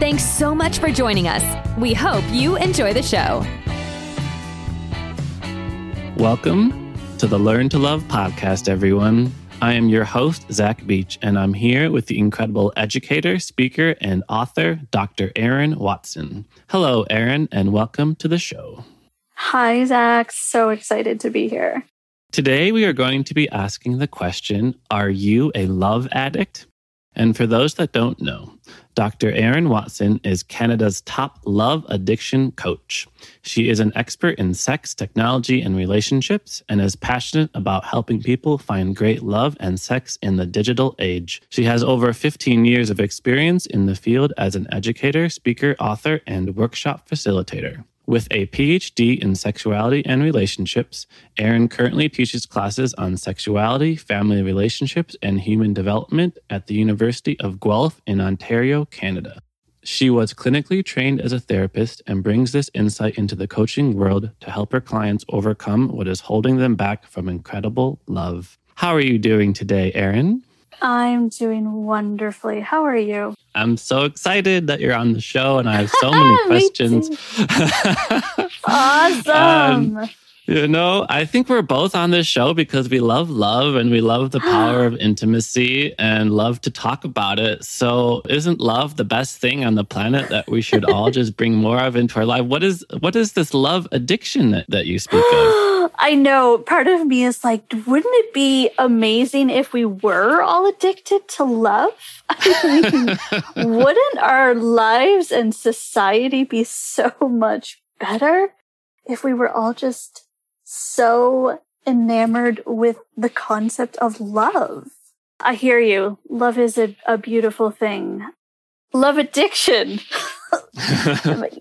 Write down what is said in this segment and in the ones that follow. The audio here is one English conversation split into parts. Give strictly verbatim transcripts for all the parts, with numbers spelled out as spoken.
Thanks so much for joining us. We hope you enjoy the show. Welcome to the Learn to Love podcast, everyone. I am your host, Zach Beach, and I'm here with the incredible educator, speaker, and author, Doctor Erin Watson. Hello, Erin, and welcome to the show. Hi, Zach. So excited to be here. Today, we are going to be asking the question, are you a love addict? And for those that don't know, Doctor Erin Watson is Canada's top love addiction coach. She is an expert in sex, technology, and relationships, and is passionate about helping people find great love and sex in the digital age. She has over fifteen years of experience in the field as an educator, speaker, author, and workshop facilitator. With a P H D in sexuality and relationships, Erin currently teaches classes on sexuality, family relationships, and human development at the University of Guelph in Ontario, Canada. She was clinically trained as a therapist and brings this insight into the coaching world to help her clients overcome what is holding them back from incredible love. How are you doing today, Erin? I'm doing wonderfully. How are you? I'm so excited that you're on the show, and I have so many questions. Awesome. Um, you know, I think we're both on this show because we love love and we love the power of intimacy and love to talk about it. So isn't love the best thing on the planet that we should all just bring more of into our life? What is what is this love addiction that, that you speak of? I know part of me is like, wouldn't it be amazing if we were all addicted to love? I mean, wouldn't our lives and society be so much better if we were all just so enamored with the concept of love? I hear you. Love is a, a beautiful thing. Love addiction.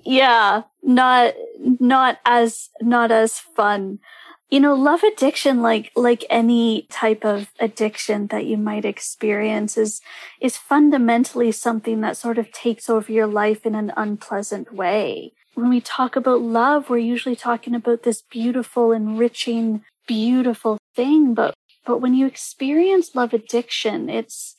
Yeah, not not as not as fun. You know, love addiction, like like any type of addiction that you might experience, is is fundamentally something that sort of takes over your life in an unpleasant way. When we talk about love, we're usually talking about this beautiful, enriching, beautiful thing, but but when you experience love addiction, it's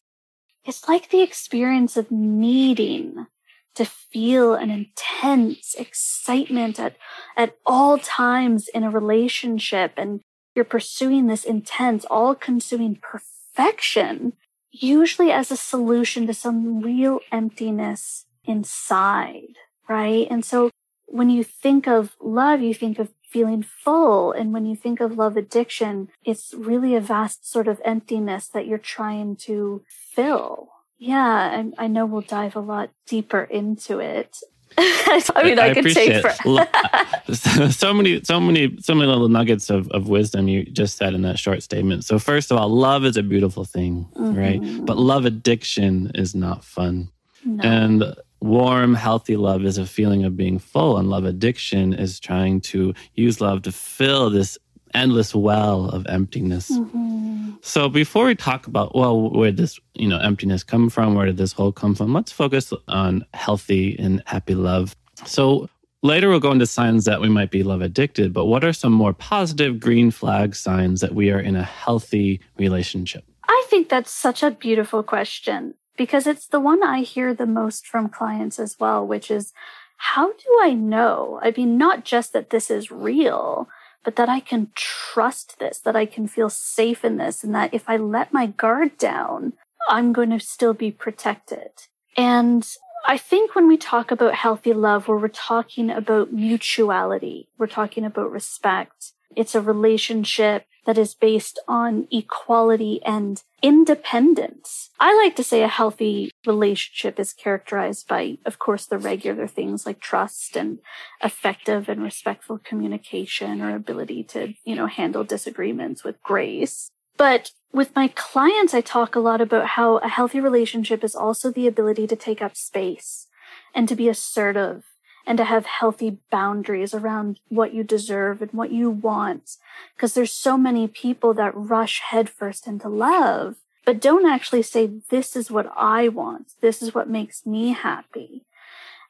it's like the experience of needing to feel an intense excitement at at all times in a relationship, and you're pursuing this intense, all-consuming perfection, usually as a solution to some real emptiness inside, right? And so when you think of love, you think of feeling full, and when you think of love addiction, it's really a vast sort of emptiness that you're trying to fill. Yeah, I, I know we'll dive a lot deeper into it. I mean, I, I could take for so many, so many, so many little nuggets of, of wisdom you just said in that short statement. So first of all, love is a beautiful thing, mm-hmm. right? But love addiction is not fun. No. And warm, healthy love is a feeling of being full, and love addiction is trying to use love to fill this endless well of emptiness. Mm-hmm. So before we talk about, well, where did this, you know, emptiness come from? Where did this hole come from? Let's focus on healthy and happy love. So later we'll go into signs that we might be love addicted, but what are some more positive green flag signs that we are in a healthy relationship? I think that's such a beautiful question because it's the one I hear the most from clients as well, which is, how do I know? I mean, not just that this is real, but that I can trust this, that I can feel safe in this, and that if I let my guard down, I'm going to still be protected. And I think when we talk about healthy love, where we're talking about mutuality, we're talking about respect. It's a relationship that is based on equality and independence. I like to say a healthy relationship is characterized by, of course, the regular things like trust and effective and respectful communication or ability to, you know, handle disagreements with grace. But with my clients, I talk a lot about how a healthy relationship is also the ability to take up space and to be assertive and to have healthy boundaries around what you deserve and what you want. Because there's so many people that rush headfirst into love, but don't actually say, this is what I want. This is what makes me happy.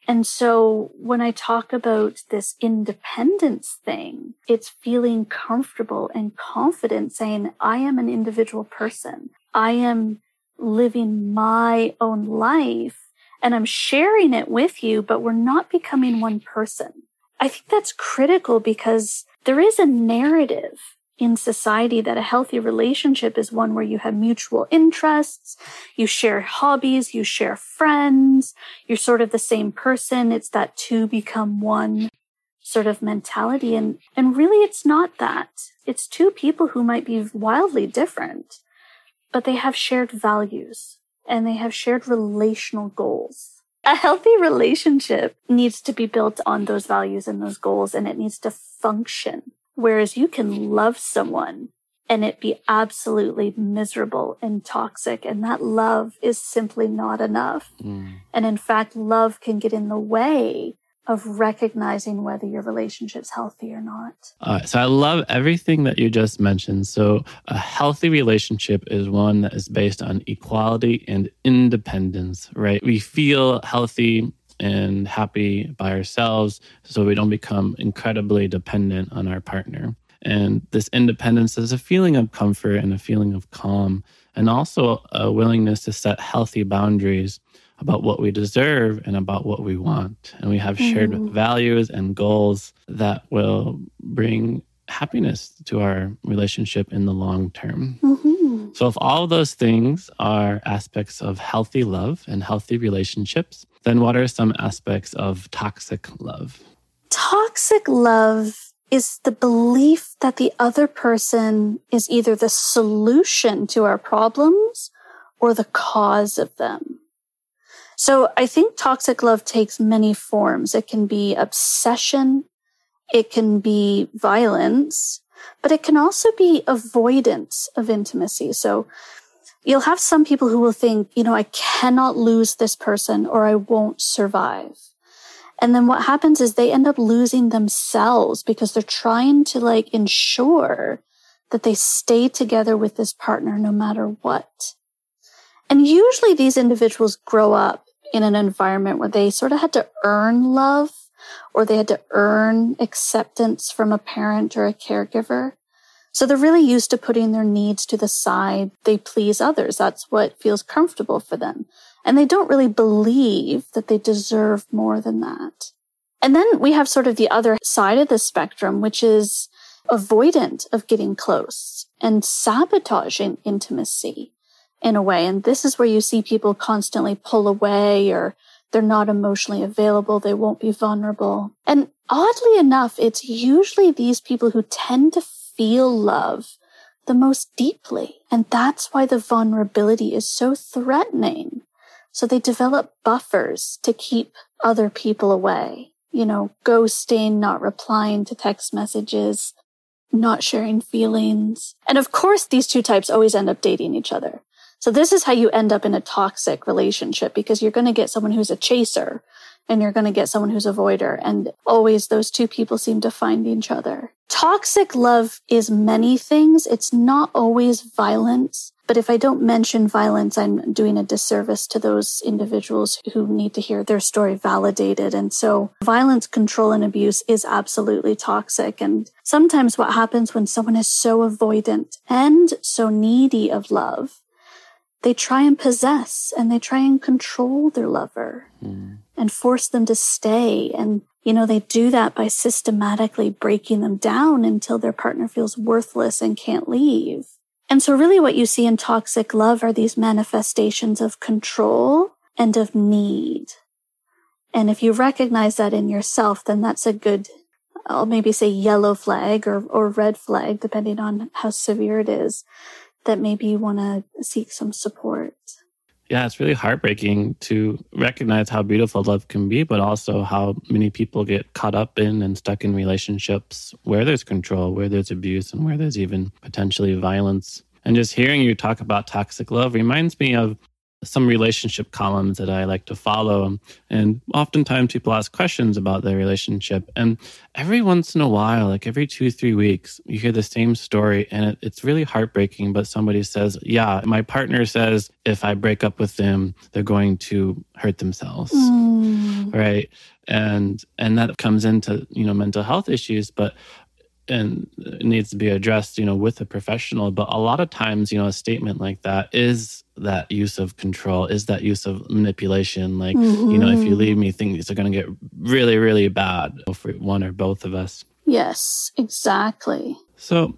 And so when I talk about this independence thing, it's feeling comfortable and confident saying, I am an individual person. I am living my own life and I'm sharing it with you, but we're not becoming one person. I think that's critical because there is a narrative in society that a healthy relationship is one where you have mutual interests, you share hobbies, you share friends, you're sort of the same person. It's that two become one sort of mentality. And, and really, it's not that. It's two people who might be wildly different, but they have shared values and they have shared relational goals. A healthy relationship needs to be built on those values and those goals, and it needs to function. Whereas you can love someone and it be absolutely miserable and toxic, and that love is simply not enough. Mm. And in fact, love can get in the way of recognizing whether your relationship's healthy or not. Uh, so I love everything that you just mentioned. So a healthy relationship is one that is based on equality and independence, right? We feel healthy and happy by ourselves, so we don't become incredibly dependent on our partner. And this independence is a feeling of comfort and a feeling of calm, and also a willingness to set healthy boundaries about what we deserve and about what we want. And we have shared mm. values and goals that will bring happiness to our relationship in the long term. Mm-hmm. So if all those things are aspects of healthy love and healthy relationships, then what are some aspects of toxic love? Toxic love is the belief that the other person is either the solution to our problems or the cause of them. So I think toxic love takes many forms. It can be obsession, it can be violence, but it can also be avoidance of intimacy. So you'll have some people who will think, you know, I cannot lose this person or I won't survive. And then what happens is they end up losing themselves because they're trying to like ensure that they stay together with this partner no matter what. And usually these individuals grow up in an environment where they sort of had to earn love or they had to earn acceptance from a parent or a caregiver. So they're really used to putting their needs to the side. They please others. That's what feels comfortable for them. And they don't really believe that they deserve more than that. And then we have sort of the other side of the spectrum, which is avoidant of getting close and sabotaging intimacy in a way. And this is where you see people constantly pull away, or they're not emotionally available. They won't be vulnerable. And oddly enough, it's usually these people who tend to feel love the most deeply. And that's why the vulnerability is so threatening. So they develop buffers to keep other people away. You know, ghosting, not replying to text messages, not sharing feelings. And of course, these two types always end up dating each other. So this is how you end up in a toxic relationship, because you're going to get someone who's a chaser and you're going to get someone who's a voider. And always those two people seem to find each other. Toxic love is many things. It's not always violence. But if I don't mention violence, I'm doing a disservice to those individuals who need to hear their story validated. And so violence, control, and abuse is absolutely toxic. And sometimes what happens when someone is so avoidant and so needy of love, they try and possess and they try and control their lover mm. and force them to stay. And, you know, they do that by systematically breaking them down until their partner feels worthless and can't leave. And so really what you see in toxic love are these manifestations of control and of need. And if you recognize that in yourself, then that's a good, I'll maybe say yellow flag or, or red flag, depending on how severe it is, that maybe you want to seek some support. Yeah, it's really heartbreaking to recognize how beautiful love can be, but also how many people get caught up in and stuck in relationships where there's control, where there's abuse, and where there's even potentially violence. And just hearing you talk about toxic love reminds me of some relationship columns that I like to follow. And oftentimes people ask questions about their relationship. And every once in a while, like every two, three weeks, you hear the same story and it, it's really heartbreaking. But somebody says, yeah, my partner says if I break up with them, they're going to hurt themselves. Mm. Right. And, and that comes into, you know, mental health issues, but and it needs to be addressed, you know, with a professional. But a lot of times, you know, a statement like that is that use of control, is that use of manipulation. Like, mm-hmm. you know, if you leave me, things are going to get really, really bad for one or both of us. Yes, exactly. So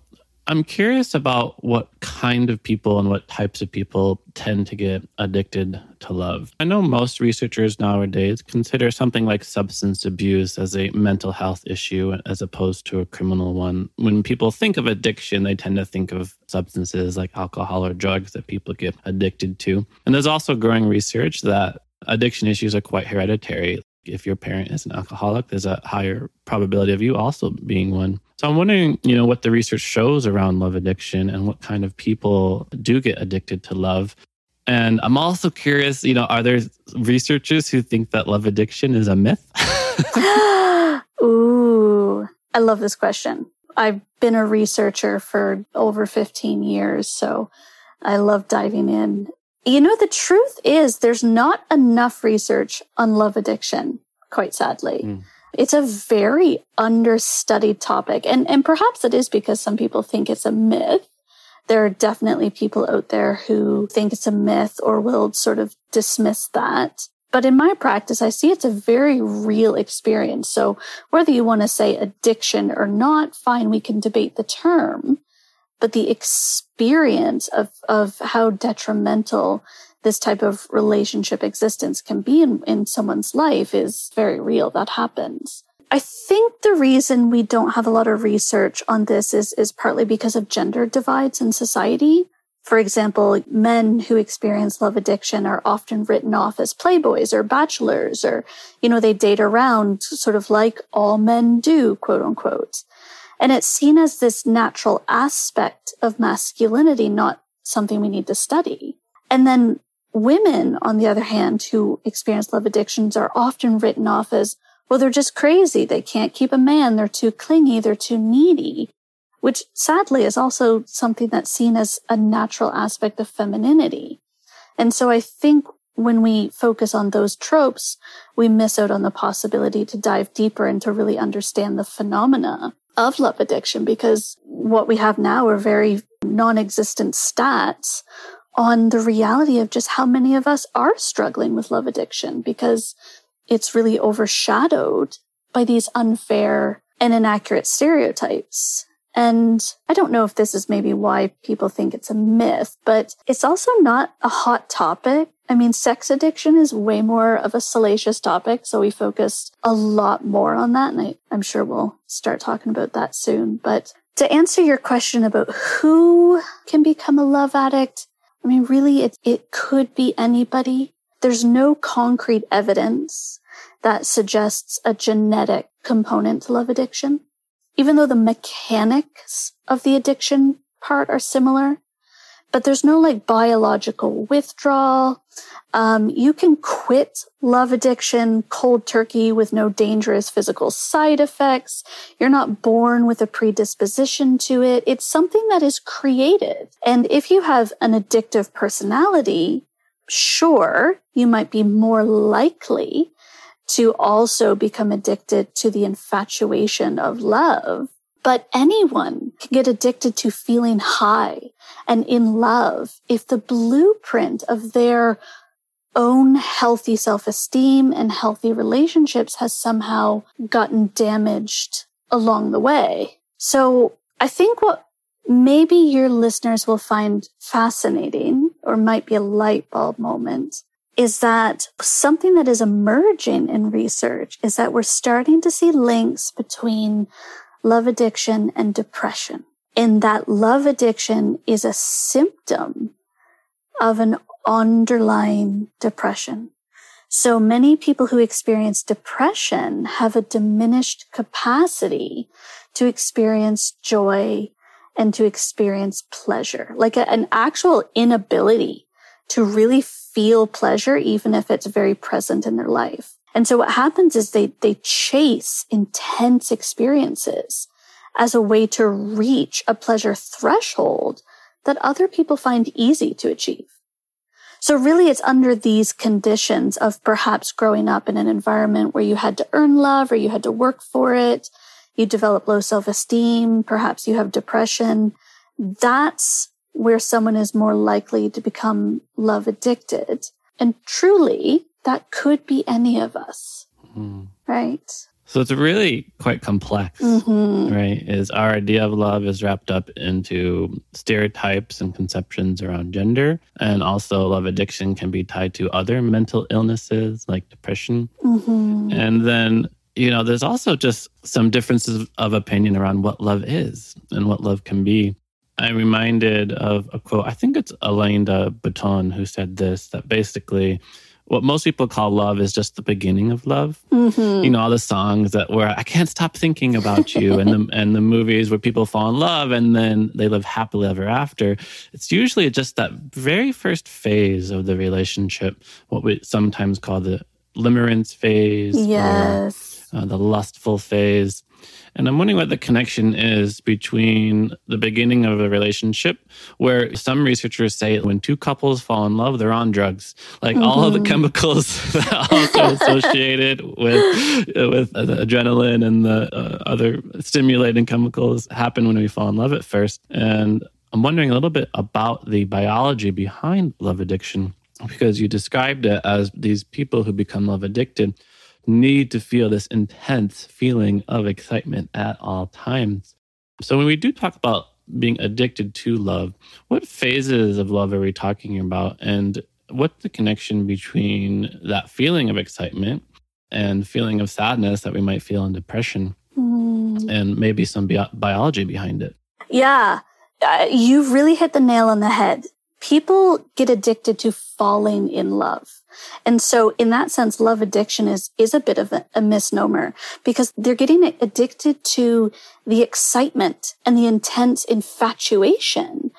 I'm curious about what kind of people and what types of people tend to get addicted to love. I know most researchers nowadays consider something like substance abuse as a mental health issue as opposed to a criminal one. When people think of addiction, they tend to think of substances like alcohol or drugs that people get addicted to. And there's also growing research that addiction issues are quite hereditary. If your parent is an alcoholic, there's a higher probability of you also being one. So I'm wondering, you know, what the research shows around love addiction and what kind of people do get addicted to love. And I'm also curious, you know, are there researchers who think that love addiction is a myth? Ooh, I love this question. I've been a researcher for over fifteen years, so I love diving in. You know, the truth is there's not enough research on love addiction, quite sadly. Mm. It's a very understudied topic. And, and perhaps it is because some people think it's a myth. There are definitely people out there who think it's a myth or will sort of dismiss that. But in my practice, I see it's a very real experience. So whether you want to say addiction or not, fine, we can debate the term. But the experience of, of how detrimental this type of relationship existence can be in, in someone's life is very real. That happens. I think the reason we don't have a lot of research on this is, is partly because of gender divides in society. For example, men who experience love addiction are often written off as playboys or bachelors, or, you know, they date around sort of like all men do, quote unquote. And it's seen as this natural aspect of masculinity, not something we need to study. And then women, on the other hand, who experience love addictions are often written off as, well, they're just crazy. They can't keep a man. They're too clingy. They're too needy, which sadly is also something that's seen as a natural aspect of femininity. And so I think when we focus on those tropes, we miss out on the possibility to dive deeper and to really understand the phenomena of love addiction, because what we have now are very non-existent stats on the reality of just how many of us are struggling with love addiction, because it's really overshadowed by these unfair and inaccurate stereotypes. And I don't know if this is maybe why people think it's a myth, but it's also not a hot topic. I mean, sex addiction is way more of a salacious topic, so we focused a lot more on that, and I, I'm sure we'll start talking about that soon. But to answer your question about who can become a love addict, I mean, really, it, it could be anybody. There's no concrete evidence that suggests a genetic component to love addiction. Even though the mechanics of the addiction part are similar, but there's no like biological withdrawal. Um, you can quit love addiction cold turkey with no dangerous physical side effects. You're not born with a predisposition to it. It's something that is created. And if you have an addictive personality, sure, you might be more likely to also become addicted to the infatuation of love. But anyone can get addicted to feeling high and in love if the blueprint of their own healthy self-esteem and healthy relationships has somehow gotten damaged along the way. So I think what maybe your listeners will find fascinating, or might be a light bulb moment, is that something that is emerging in research is that we're starting to see links between love addiction and depression, and that love addiction is a symptom of an underlying depression. So many people who experience depression have a diminished capacity to experience joy and to experience pleasure, like a, an actual inability to really feel pleasure, even if it's very present in their life. And so what happens is they, they chase intense experiences as a way to reach a pleasure threshold that other people find easy to achieve. So really, it's under these conditions of perhaps growing up in an environment where you had to earn love or you had to work for it. You develop low self-esteem. Perhaps you have depression. That's where someone is more likely to become love addicted. And truly, that could be any of us, mm. right? So it's really quite complex, mm-hmm. right? Is our idea of love is wrapped up into stereotypes and conceptions around gender. And also love addiction can be tied to other mental illnesses like depression. Mm-hmm. And then, you know, there's also just some differences of opinion around what love is and what love can be. I'm reminded of a quote, I think it's Alain de Botton who said this, that basically what most people call love is just the beginning of love. Mm-hmm. You know, all the songs that were, I can't stop thinking about you, and the and the movies where people fall in love and then they live happily ever after. It's usually just that very first phase of the relationship, what we sometimes call the limerence phase, yes. or uh, the lustful phase. And I'm wondering what the connection is between the beginning of a relationship, where some researchers say when two couples fall in love, they're on drugs. Like mm-hmm. all of the chemicals that are also associated with with the adrenaline and the uh, other stimulating chemicals happen when we fall in love at first. And I'm wondering a little bit about the biology behind love addiction, because you described it as these people who become love addicted need to feel this intense feeling of excitement at all times. So when we do talk about being addicted to love, what phases of love are we talking about? And what's the connection between that feeling of excitement and feeling of sadness that we might feel in depression mm. and maybe some bi- biology behind it? Yeah, uh, you've really hit the nail on the head. People get addicted to falling in love. And so in that sense, love addiction is, is a bit of a, a misnomer, because they're getting addicted to the excitement and the intense infatuation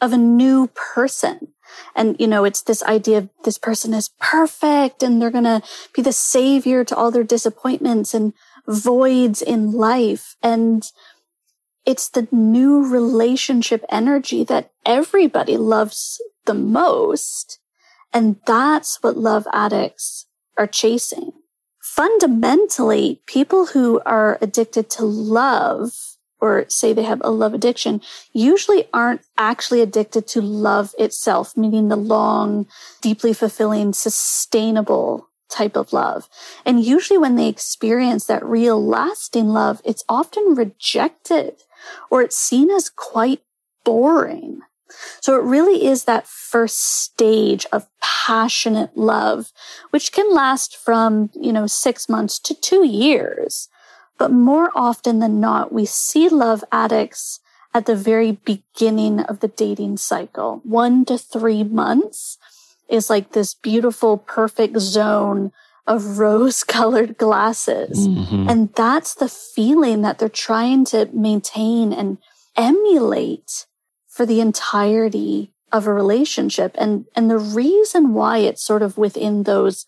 of a new person. And, you know, it's this idea of this person is perfect and they're going to be the savior to all their disappointments and voids in life. And it's the new relationship energy that everybody loves the most. And that's what love addicts are chasing. Fundamentally, people who are addicted to love, or say they have a love addiction, usually aren't actually addicted to love itself, meaning the long, deeply fulfilling, sustainable type of love. And usually when they experience that real, lasting love, it's often rejected, or it's seen as quite boring. So it really is that first stage of passionate love, which can last from, you know, six months to two years. But more often than not, we see love addicts at the very beginning of the dating cycle. One to three months is like this beautiful, perfect zone of rose-colored glasses. Mm-hmm. And that's the feeling that they're trying to maintain and emulate for the entirety of a relationship. And, and the reason why it's sort of within those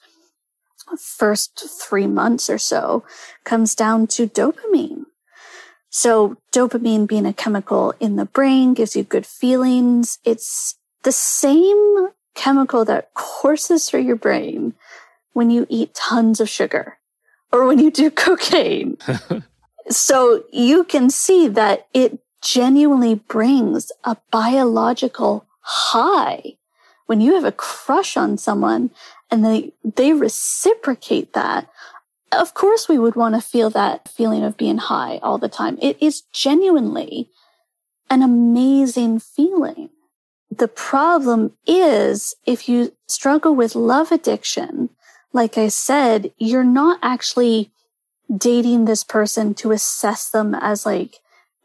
first three months or so comes down to dopamine. So dopamine, being a chemical in the brain, gives you good feelings. It's the same chemical that courses through your brain when you eat tons of sugar or when you do cocaine. So you can see that it genuinely brings a biological high when you have a crush on someone and they, they reciprocate that. Of course, we would want to feel that feeling of being high all the time. It is genuinely an amazing feeling. The problem is if you struggle with love addiction, like I said, you're not actually dating this person to assess them as like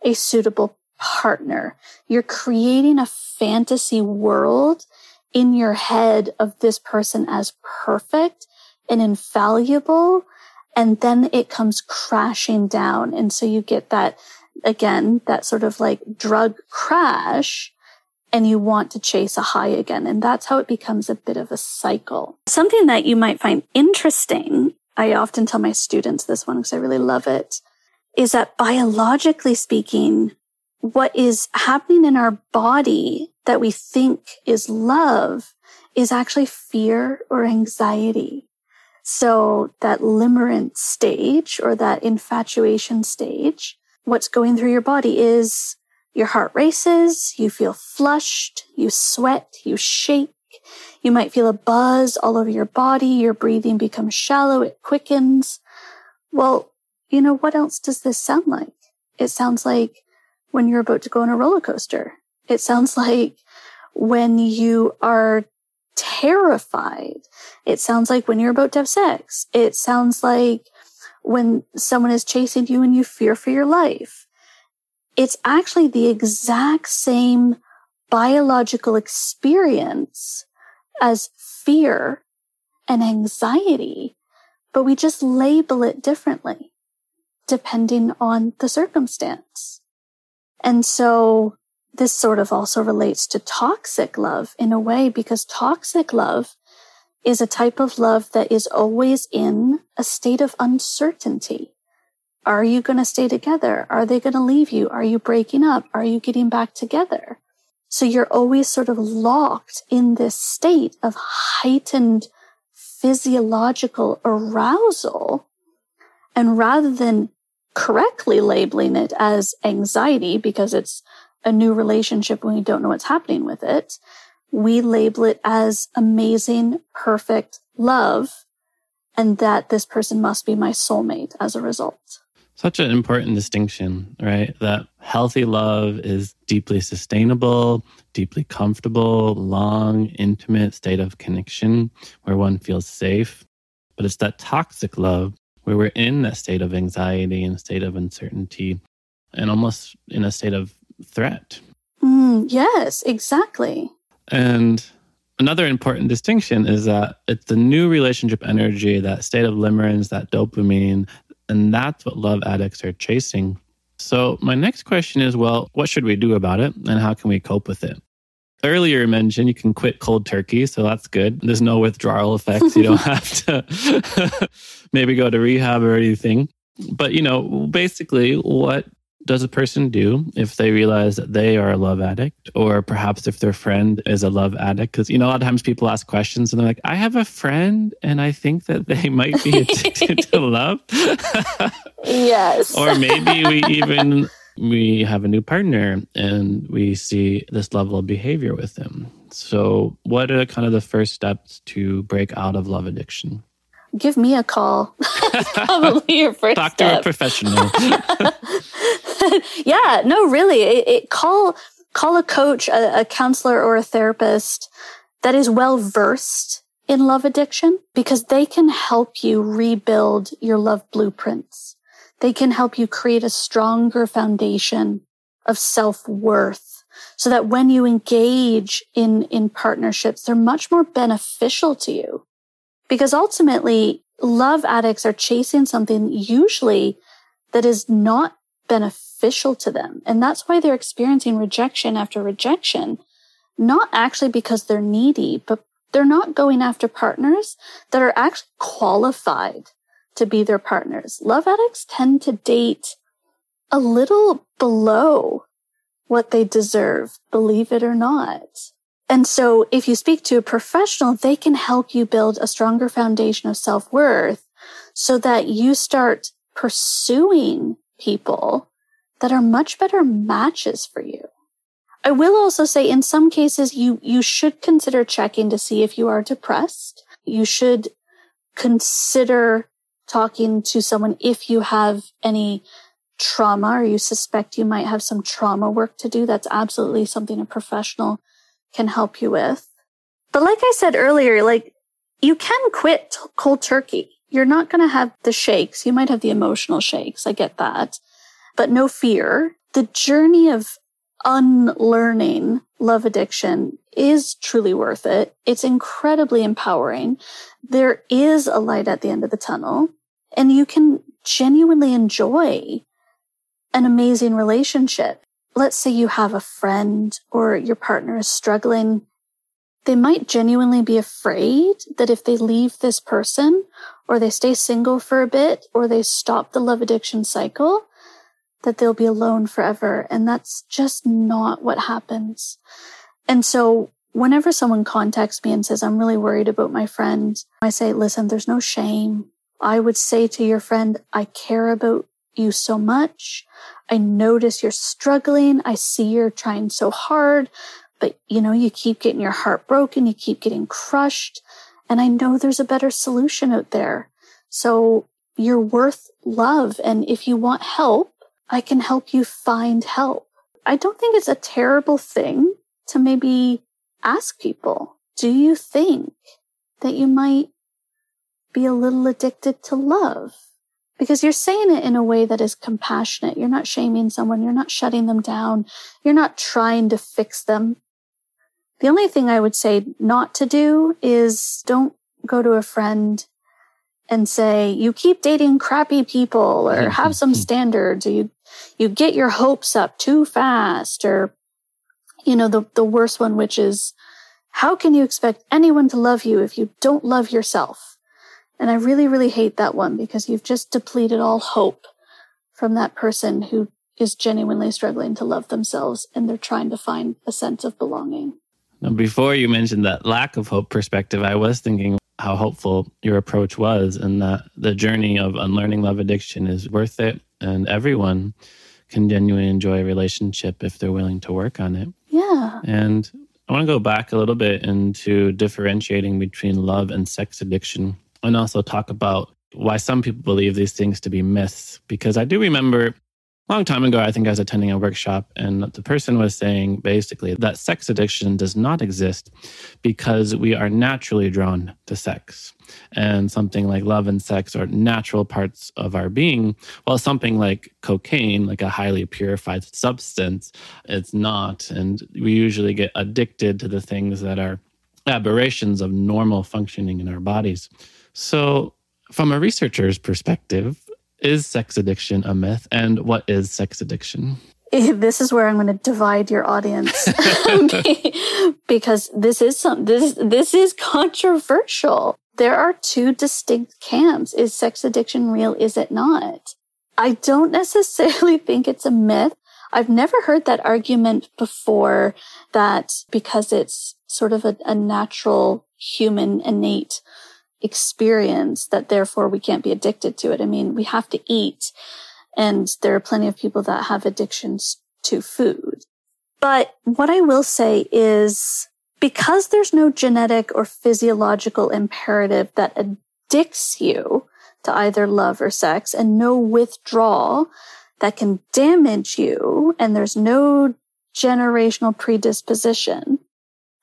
a suitable partner. You're creating a fantasy world in your head of this person as perfect and infallible. And then it comes crashing down. And so you get that, again, that sort of like drug crash. and you want to chase a high again. And that's how it becomes a bit of a cycle. Something that you might find interesting, I often tell my students this one because I really love it, is that biologically speaking, what is happening in our body that we think is love is actually fear or anxiety. So that limerence stage or that infatuation stage, what's going through your body is your heart races, you feel flushed, you sweat, you shake, you might feel a buzz all over your body, your breathing becomes shallow, it quickens. Well, you know, what else does this sound like? It sounds like when you're about to go on a roller coaster. It sounds like when you are terrified. It sounds like when you're about to have sex. It sounds like when someone is chasing you and you fear for your life. It's actually the exact same biological experience as fear and anxiety, but we just label it differently depending on the circumstance. And so this sort of also relates to toxic love in a way, because toxic love is a type of love that is always in a state of uncertainty. Are you going to stay together? Are they going to leave you? Are you breaking up? Are you getting back together? So you're always sort of locked in this state of heightened physiological arousal. And rather than correctly labeling it as anxiety, because it's a new relationship when we don't know what's happening with it, we label it as amazing, perfect love, and that this person must be my soulmate as a result. Such an important distinction, right? That healthy love is deeply sustainable, deeply comfortable, long, intimate state of connection where one feels safe. But it's that toxic love where we're in that state of anxiety and state of uncertainty and almost in a state of threat. Mm, yes, exactly. And another important distinction is that it's the new relationship energy, that state of limerence, that dopamine, and that's what love addicts are chasing. So my next question is, well, what should we do about it and how can we cope with it? Earlier you mentioned you can quit cold turkey, so that's good. There's no withdrawal effects. You don't have to maybe go to rehab or anything. But, you know, basically what does a person do if they realize that they are a love addict, or perhaps if their friend is a love addict? Because, you know, a lot of times people ask questions and they're like, I have a friend and I think that they might be addicted to love. Yes. Or maybe we even... we have a new partner and we see this level of behavior with them. So what are kind of the first steps to break out of love addiction? Give me a call. Probably your first Talk step. Talk to a professional. Yeah, no, really. It, it, call, call a coach, a, a counselor, or a therapist that is well-versed in love addiction, because they can help you rebuild your love blueprints. They can help you create a stronger foundation of self-worth so that when you engage in, in partnerships, they're much more beneficial to you. Because ultimately, love addicts are chasing something usually that is not beneficial to them. And that's why they're experiencing rejection after rejection, not actually because they're needy, but they're not going after partners that are actually qualified to be their partners. Love addicts tend to date a little below what they deserve, believe it or not. And so if you speak to a professional, they can help you build a stronger foundation of self-worth so that you start pursuing people that are much better matches for you. I will also say in some cases, you, you should consider checking to see if you are depressed. You should consider talking to someone if you have any trauma or you suspect you might have some trauma work to do. That's absolutely something a professional can help you with. But like I said earlier, like you can quit t- cold turkey. You're not going to have the shakes. You might have the emotional shakes. I get that. But no fear. The journey of unlearning love addiction is truly worth it. It's incredibly empowering. There is a light at the end of the tunnel, and you can genuinely enjoy an amazing relationship. let's say you have a friend or your partner is struggling, they might genuinely be afraid that if they leave this person or they stay single for a bit or they stop the love addiction cycle, that they'll be alone forever. And that's just not what happens. And so whenever someone contacts me and says, I'm really worried about my friend, I say, listen, there's no shame. I would say to your friend, I care about you so much. I notice you're struggling. I see you're trying so hard, but you know, you keep getting your heart broken. You keep getting crushed. And I know there's a better solution out there. So you're worth love. And if you want help, I can help you find help. I don't think it's a terrible thing to maybe ask people, do you think that you might be a little addicted to love? Because you're saying it in a way that is compassionate. You're not shaming someone. You're not shutting them down. You're not trying to fix them. The only thing I would say not to do is don't go to a friend and say, you keep dating crappy people or have some standards or you, you get your hopes up too fast or, you know, the, the worst one, which is, how can you expect anyone to love you if you don't love yourself? And I really, really hate that one because you've just depleted all hope from that person who is genuinely struggling to love themselves and they're trying to find a sense of belonging. Now, before you mentioned that lack of hope perspective, I was thinking how hopeful your approach was and that the journey of unlearning love addiction is worth it and everyone can genuinely enjoy a relationship if they're willing to work on it. Yeah. And I want to go back a little bit into differentiating between love and sex addiction and also talk about why some people believe these things to be myths. Because I do remember a long time ago, I think I was attending a workshop and the person was saying basically that sex addiction does not exist because we are naturally drawn to sex. And something like love and sex are natural parts of our being, while something like cocaine, like a highly purified substance, it's not. And we usually get addicted to the things that are aberrations of normal functioning in our bodies. So from a researcher's perspective, is sex addiction a myth? And what is sex addiction? This is where I'm going to divide your audience because this is some, this, this is controversial. There are two distinct camps. Is sex addiction real? Is it not? I don't necessarily think it's a myth. I've never heard that argument before that because it's sort of a, a natural human innate experience that therefore we can't be addicted to it. I mean, we have to eat and there are plenty of people that have addictions to food. But what I will say is because there's no genetic or physiological imperative that addicts you to either love or sex and no withdrawal that can damage you and there's no generational predisposition,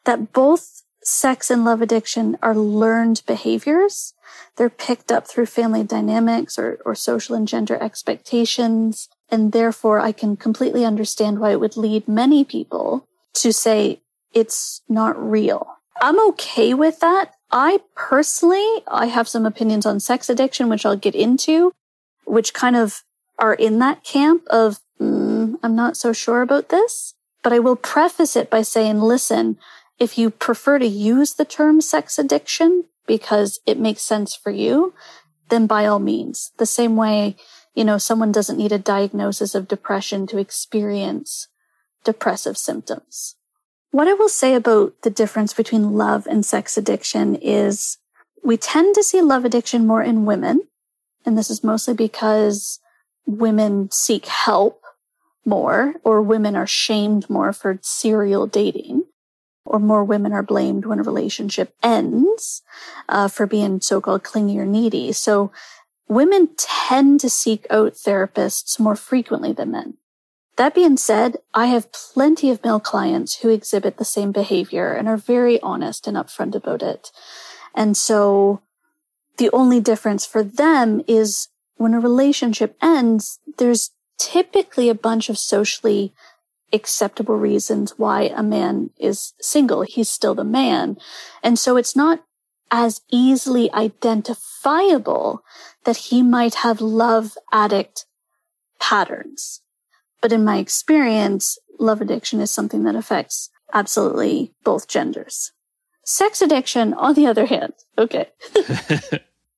that both sex and love addiction are learned behaviors. They're picked up through family dynamics or, or social and gender expectations. And therefore, I can completely understand why it would lead many people to say it's not real. I'm okay with that. I personally, I have some opinions on sex addiction, which I'll get into, which kind of are in that camp of, mm, I'm not so sure about this. But I will preface it by saying, listen, if you prefer to use the term sex addiction because it makes sense for you, then by all means. The same way, you know, someone doesn't need a diagnosis of depression to experience depressive symptoms. What I will say about the difference between love and sex addiction is we tend to see love addiction more in women. And this is mostly because women seek help more or women are shamed more for serial dating. Or more women are blamed when a relationship ends uh, for being so-called clingy or needy. So women tend to seek out therapists more frequently than men. That being said, I have plenty of male clients who exhibit the same behavior and are very honest and upfront about it. And so the only difference for them is when a relationship ends, there's typically a bunch of socially acceptable reasons why a man is single. He's still the man. And so it's not as easily identifiable that he might have love addict patterns. But in my experience, love addiction is something that affects absolutely both genders. Sex addiction, on the other hand, okay.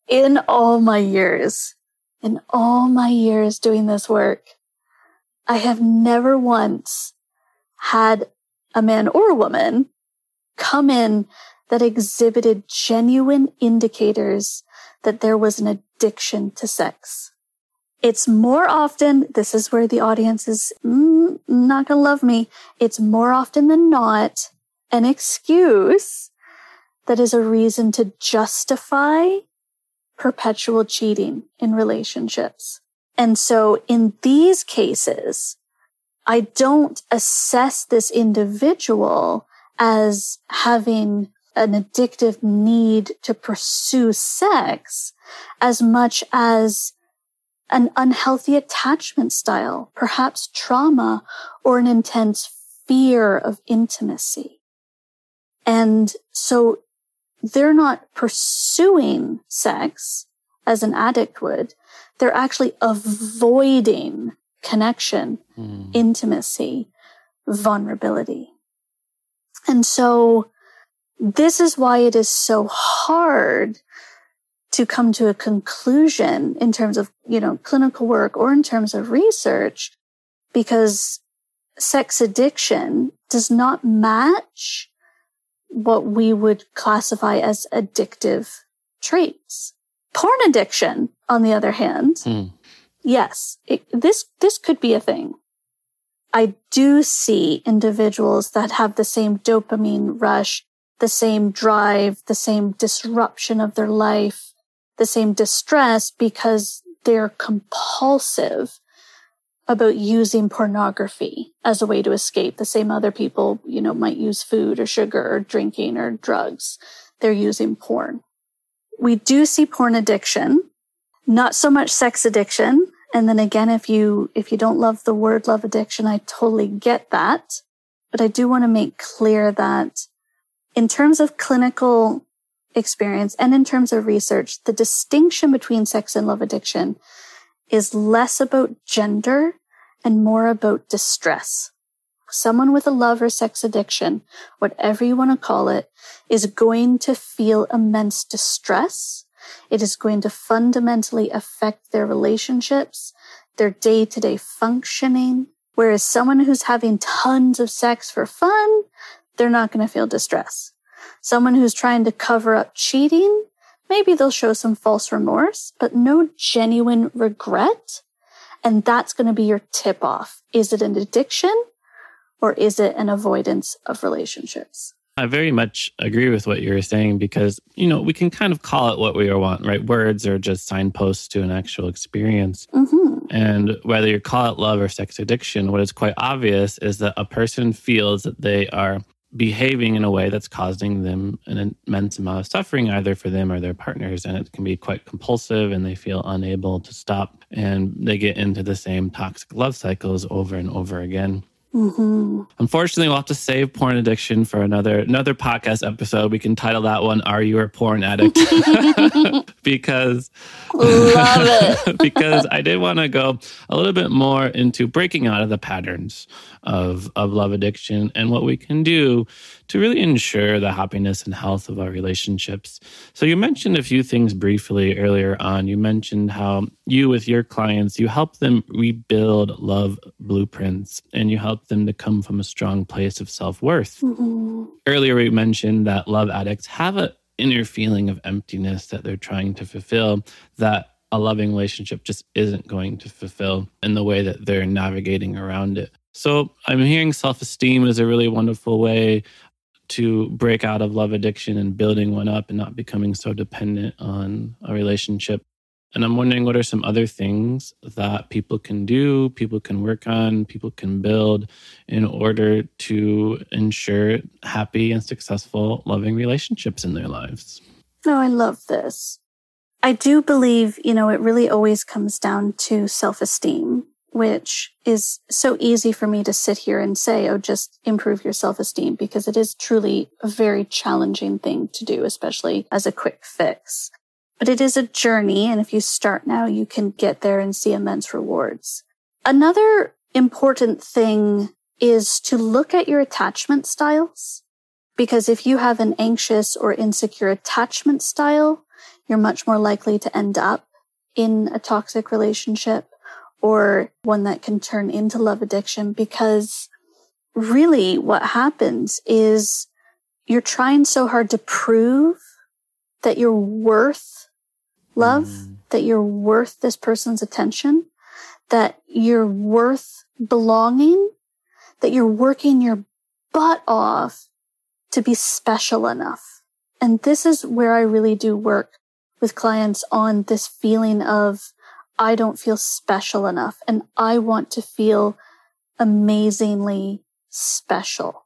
In all my years, in all my years doing this work, I have never once had a man or a woman come in that exhibited genuine indicators that there was an addiction to sex. It's more often, this is where the audience is mm, not going to love me, it's more often than not an excuse that is a reason to justify perpetual cheating in relationships. And so in these cases, I don't assess this individual as having an addictive need to pursue sex as much as an unhealthy attachment style, perhaps trauma, or an intense fear of intimacy. And so they're not pursuing sex as an addict would. They're actually avoiding connection, mm. intimacy, vulnerability. And so this is why it is so hard to come to a conclusion in terms of, you know, clinical work or in terms of research, because sex addiction does not match what we would classify as addictive traits. Porn addiction, on the other hand, mm. yes, it, this, this could be a thing. I do see individuals that have the same dopamine rush, the same drive, the same disruption of their life, the same distress because they're compulsive about using pornography as a way to escape. The same other people, you know, might use food or sugar or drinking or drugs. They're using porn. We do see porn addiction, not so much sex addiction. And then again, if you, if you don't love the word love addiction, I totally get that. But I do want to make clear that in terms of clinical experience and in terms of research, the distinction between sex and love addiction is less about gender and more about distress. Someone with a love or sex addiction, whatever you want to call it, is going to feel immense distress. It is going to fundamentally affect their relationships, their day-to-day functioning. Whereas someone who's having tons of sex for fun, they're not going to feel distress. Someone who's trying to cover up cheating, maybe they'll show some false remorse, but no genuine regret. And that's going to be your tip off. Is it an addiction or is it an avoidance of relationships? I very much agree with what you're saying because, you know, we can kind of call it what we want, right? Words are just signposts to an actual experience. Mm-hmm. And whether you call it love or sex addiction, what is quite obvious is that a person feels that they are behaving in a way that's causing them an immense amount of suffering, either for them or their partners. And it can be quite compulsive and they feel unable to stop. And they get into the same toxic love cycles over and over again. Mm-hmm. Unfortunately, we'll have to save porn addiction for another another podcast episode. We can title that one, Are You a Porn Addict? because, Love it. because I did want to go a little bit more into breaking out of the patterns of, of love addiction and what we can do to really ensure the happiness and health of our relationships. So you mentioned a few things briefly earlier on. You mentioned how you, with your clients, you help them rebuild love blueprints and you help them to come from a strong place of self-worth. Mm-hmm. Earlier, we mentioned that love addicts have an inner feeling of emptiness that they're trying to fulfill, that a loving relationship just isn't going to fulfill in the way that they're navigating around it. So I'm hearing self-esteem is a really wonderful way to break out of love addiction and building one up and not becoming so dependent on a relationship. And I'm wondering, what are some other things that people can do, people can work on, people can build in order to ensure happy and successful, loving relationships in their lives? No, oh, I love this. I do believe, you know, it really always comes down to self-esteem, which is so easy for me to sit here and say, oh, just improve your self-esteem, because it is truly a very challenging thing to do, especially as a quick fix. But it is a journey, and if you start now, you can get there and see immense rewards. Another important thing is to look at your attachment styles, because if you have an anxious or insecure attachment style, you're much more likely to end up in a toxic relationship or one that can turn into love addiction, because really what happens is you're trying so hard to prove that you're worth love, mm. that you're worth this person's attention, that you're worth belonging, that you're working your butt off to be special enough. And this is where I really do work with clients on this feeling of, I don't feel special enough, and I want to feel amazingly special.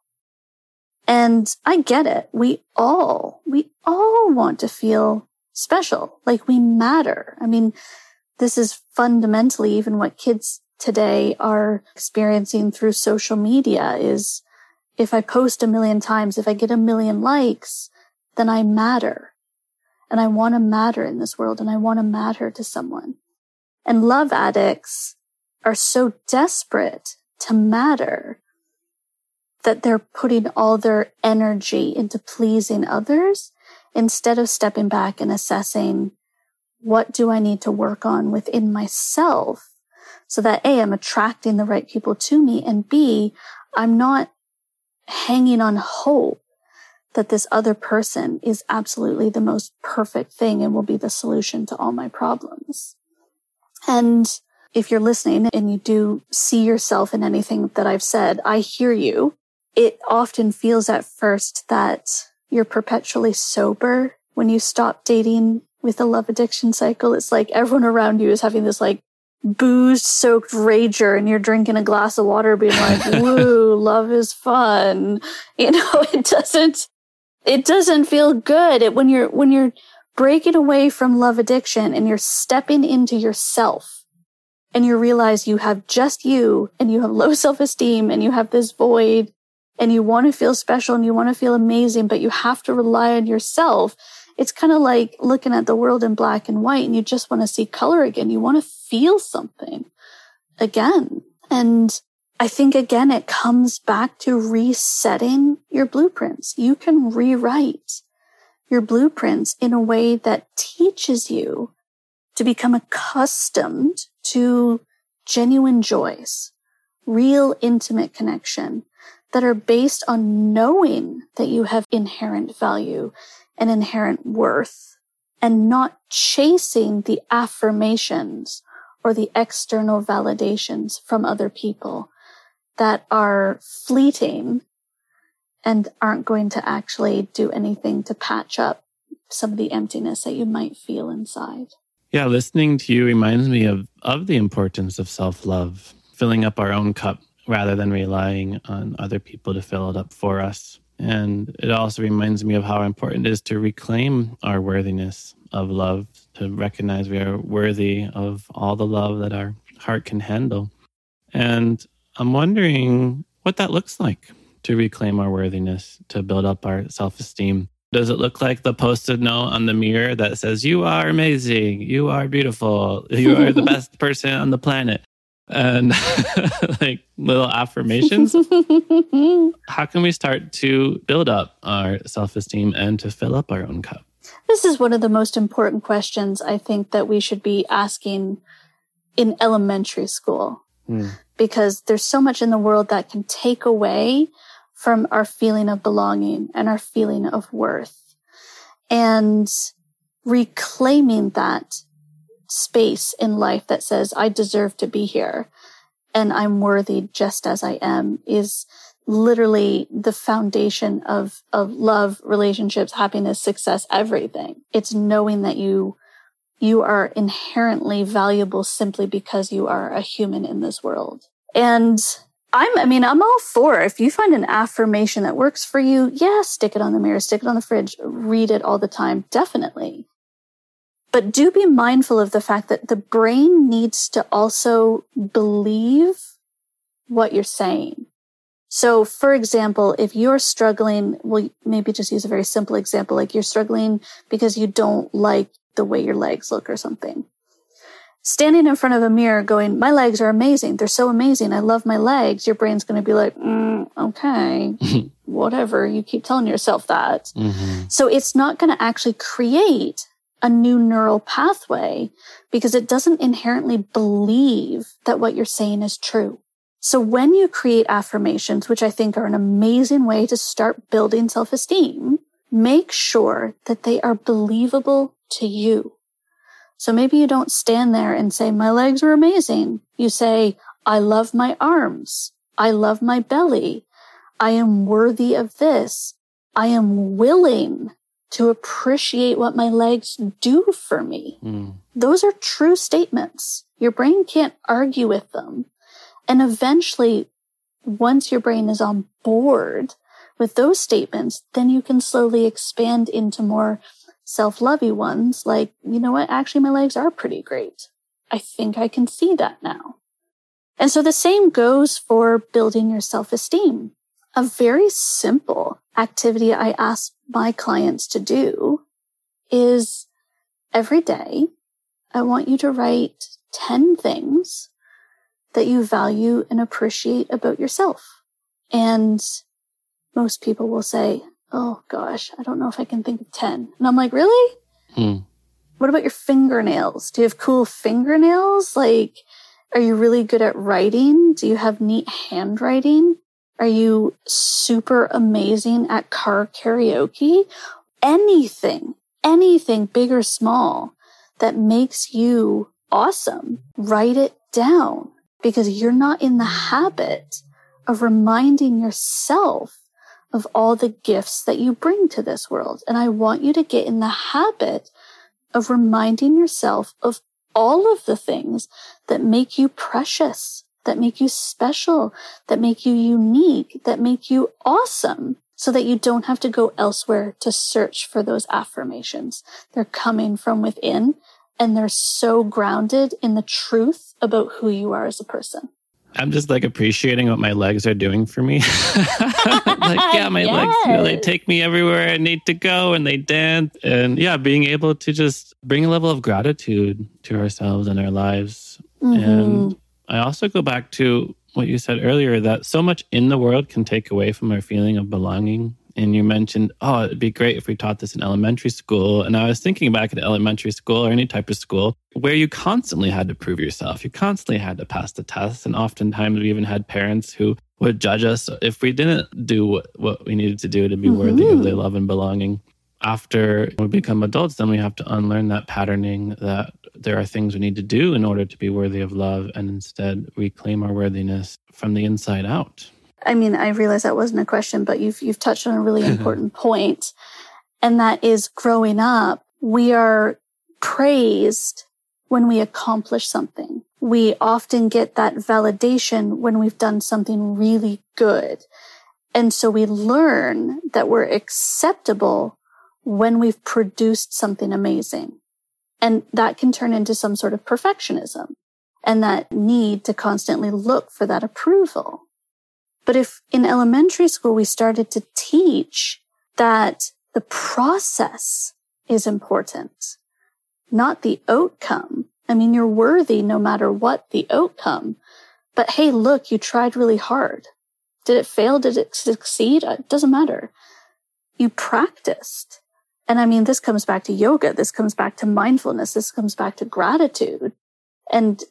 And I get it. We all, we all want to feel special, like we matter. I mean, this is fundamentally even what kids today are experiencing through social media is, if I post a million times, if I get a million likes, then I matter. And I want to matter in this world, and I want to matter to someone. And love addicts are so desperate to matter that they're putting all their energy into pleasing others instead of stepping back and assessing, what do I need to work on within myself so that A, I'm attracting the right people to me, and B, I'm not hanging on hope that this other person is absolutely the most perfect thing and will be the solution to all my problems. And if you're listening and you do see yourself in anything that I've said, I hear you. It often feels at first that you're perpetually sober when you stop dating with a love addiction cycle. It's like everyone around you is having this like booze-soaked rager, and you're drinking a glass of water being like, woo, love is fun. You know, it doesn't, it doesn't feel good. It, when you're, when you're breaking away from love addiction and you're stepping into yourself and you realize you have just you and you have low self-esteem and you have this void and you want to feel special and you want to feel amazing, but you have to rely on yourself. It's kind of like looking at the world in black and white and you just want to see color again. You want to feel something again. And I think, again, it comes back to resetting your blueprints. You can rewrite your blueprints in a way that teaches you to become accustomed to genuine joys, real intimate connection that are based on knowing that you have inherent value and inherent worth, and not chasing the affirmations or the external validations from other people that are fleeting and aren't going to actually do anything to patch up some of the emptiness that you might feel inside. Yeah, listening to you reminds me of, of the importance of self-love, filling up our own cup rather than relying on other people to fill it up for us. And it also reminds me of how important it is to reclaim our worthiness of love, to recognize we are worthy of all the love that our heart can handle. And I'm wondering what that looks like, to reclaim our worthiness, to build up our self-esteem. Does it look like the post-it note on the mirror that says, you are amazing, you are beautiful, you are the best person on the planet? And like little affirmations. How can we start to build up our self-esteem and to fill up our own cup? This is one of the most important questions I think that we should be asking in elementary school, mm. because there's so much in the world that can take away from our feeling of belonging and our feeling of worth. And reclaiming that space in life that says, I deserve to be here and I'm worthy just as I am, is literally the foundation of, of love, relationships, happiness, success, everything. It's knowing that you, you are inherently valuable simply because you are a human in this world. And I'm, I mean, I'm all for, if you find an affirmation that works for you, yeah, stick it on the mirror, stick it on the fridge, read it all the time, definitely. But do be mindful of the fact that the brain needs to also believe what you're saying. So, for example, if you're struggling, well, maybe just use a very simple example, like you're struggling because you don't like the way your legs look or something. standing in front of a mirror going, my legs are amazing. They're so amazing. I love my legs. Your brain's going to be like, mm, okay, whatever. You keep telling yourself that. Mm-hmm. So it's not going to actually create a new neural pathway because it doesn't inherently believe that what you're saying is true. So when you create affirmations, which I think are an amazing way to start building self-esteem, make sure that they are believable to you. So maybe you don't stand there and say, my legs are amazing. You say, I love my arms. I love my belly. I am worthy of this. I am willing to appreciate what my legs do for me. Mm. Those are true statements. Your brain can't argue with them. And eventually, once your brain is on board with those statements, then you can slowly expand into more self-lovey ones like, you know what, actually my legs are pretty great. I think I can see that now. And so the same goes for building your self-esteem. A very simple activity I ask my clients to do is every day, I want you to write ten things that you value and appreciate about yourself. And most people will say, oh gosh, I don't know if I can think of ten. And I'm like, really? Hmm. What about your fingernails? Do you have cool fingernails? Like, are you really good at writing? Do you have neat handwriting? Are you super amazing at car karaoke? Anything, anything big or small that makes you awesome, write it down because you're not in the habit of reminding yourself of all the gifts that you bring to this world. And I want you to get in the habit of reminding yourself of all of the things that make you precious, that make you special, that make you unique, that make you awesome, so that you don't have to go elsewhere to search for those affirmations. They're coming from within, and they're so grounded in the truth about who you are as a person. I'm just like appreciating what my legs are doing for me. Like, yeah, my yes. legs, you know, they take me everywhere I need to go and they dance. And yeah, being able to just bring a level of gratitude to ourselves and our lives. Mm-hmm. And I also go back to what you said earlier, that so much in the world can take away from our feeling of belonging. And you mentioned, oh, it'd be great if we taught this in elementary school. And I was thinking back at elementary school or any type of school where you constantly had to prove yourself. You constantly had to pass the tests. And oftentimes we even had parents who would judge us if we didn't do what, what we needed to do to be mm-hmm. worthy of their love and belonging. After we become adults, then we have to unlearn that patterning, that there are things we need to do in order to be worthy of love. And instead reclaim our worthiness from the inside out. I mean, I realize that wasn't a question, but you've you've touched on a really important point, and that is growing up, we are praised when we accomplish something. We often get that validation when we've done something really good. And so we learn that we're acceptable when we've produced something amazing. And that can turn into some sort of perfectionism and that need to constantly look for that approval. But if in elementary school, we started to teach that the process is important, not the outcome. I mean, you're worthy no matter what the outcome. But hey, look, you tried really hard. Did it fail? Did it succeed? It doesn't matter. You practiced. And I mean, this comes back to yoga. This comes back to mindfulness. This comes back to gratitude and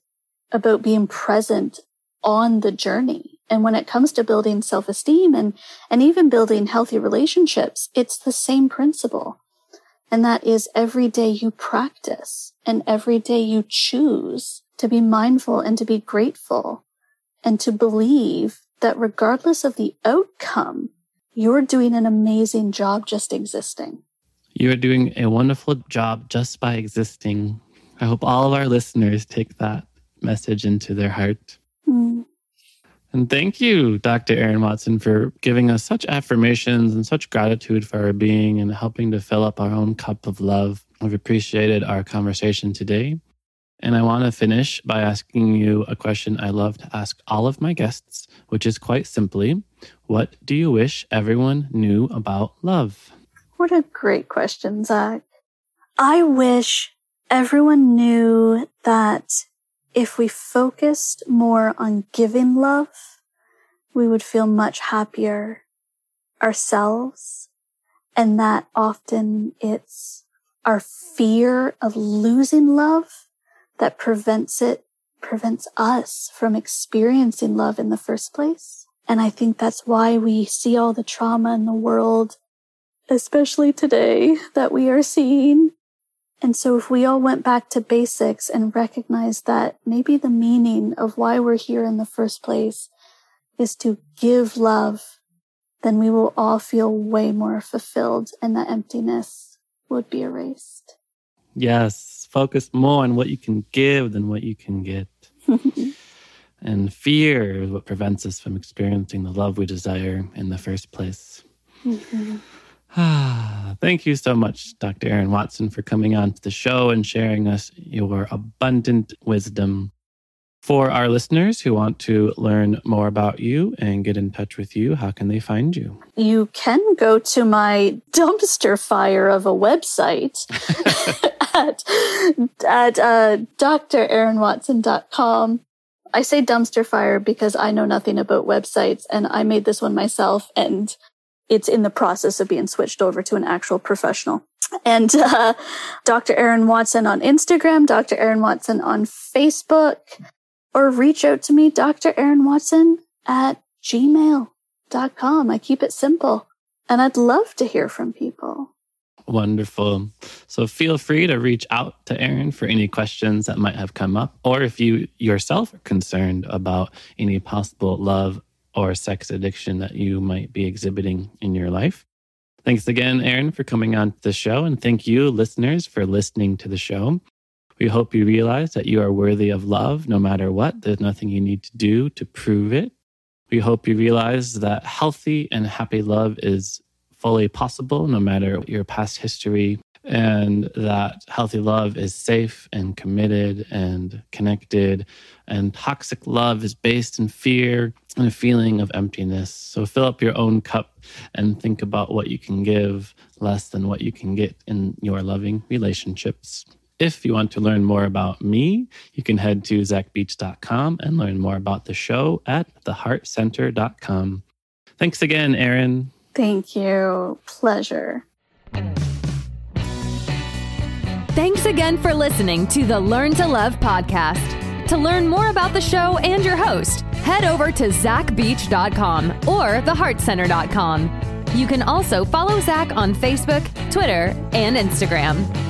about being present on the journey. And when it comes to building self-esteem and, and even building healthy relationships, it's the same principle. And that is every day you practice and every day you choose to be mindful and to be grateful and to believe that regardless of the outcome, you're doing an amazing job just existing. You're doing a wonderful job just by existing. I hope all of our listeners take that message into their heart. Mm. And thank you, Doctor Erin Watson, for giving us such affirmations and such gratitude for our being and helping to fill up our own cup of love. I've appreciated our conversation today. And I want to finish by asking you a question I love to ask all of my guests, which is quite simply, what do you wish everyone knew about love? What a great question, Zach. I wish everyone knew that if we focused more on giving love, we would feel much happier ourselves. And that often it's our fear of losing love that prevents it, prevents us from experiencing love in the first place. And I think that's why we see all the trauma in the world, especially today, that we are seeing. And so if we all went back to basics and recognized that maybe the meaning of why we're here in the first place is to give love, then we will all feel way more fulfilled and that emptiness would be erased. Yes, focus more on what you can give than what you can get. And fear is what prevents us from experiencing the love we desire in the first place. Mm-hmm. Ah, thank you so much, Doctor Erin Watson, for coming on to the show and sharing us your abundant wisdom. For our listeners who want to learn more about you and get in touch with you, how can they find you? You can go to my dumpster fire of a website at, at uh, Dr Erin Watson dot com. I say dumpster fire because I know nothing about websites, and I made this one myself, and it's in the process of being switched over to an actual professional. And uh, Doctor Erin Watson on Instagram, Doctor Erin Watson on Facebook, or reach out to me, Dr Erin Watson at gmail dot com. I keep it simple, and I'd love to hear from people. Wonderful. So feel free to reach out to Erin for any questions that might have come up, or if you yourself are concerned about any possible love or sex addiction that you might be exhibiting in your life. Thanks again, Erin, for coming on the show. And thank you, listeners, for listening to the show. We hope you realize that you are worthy of love no matter what. There's nothing you need to do to prove it. We hope you realize that healthy and happy love is fully possible no matter your past history, and that healthy love is safe and committed and connected, and toxic love is based in fear and a feeling of emptiness. So fill up your own cup and think about what you can give less than what you can get in your loving relationships. If you want to learn more about me, you can head to zach beach dot com and learn more about the show at the heart center dot com. Thanks again, Erin. Thank you. Pleasure. Thanks again for listening to the Learn to Love podcast. To learn more about the show and your host, head over to zach beach dot com or the heart center dot com. You can also follow Zach on Facebook, Twitter, and Instagram.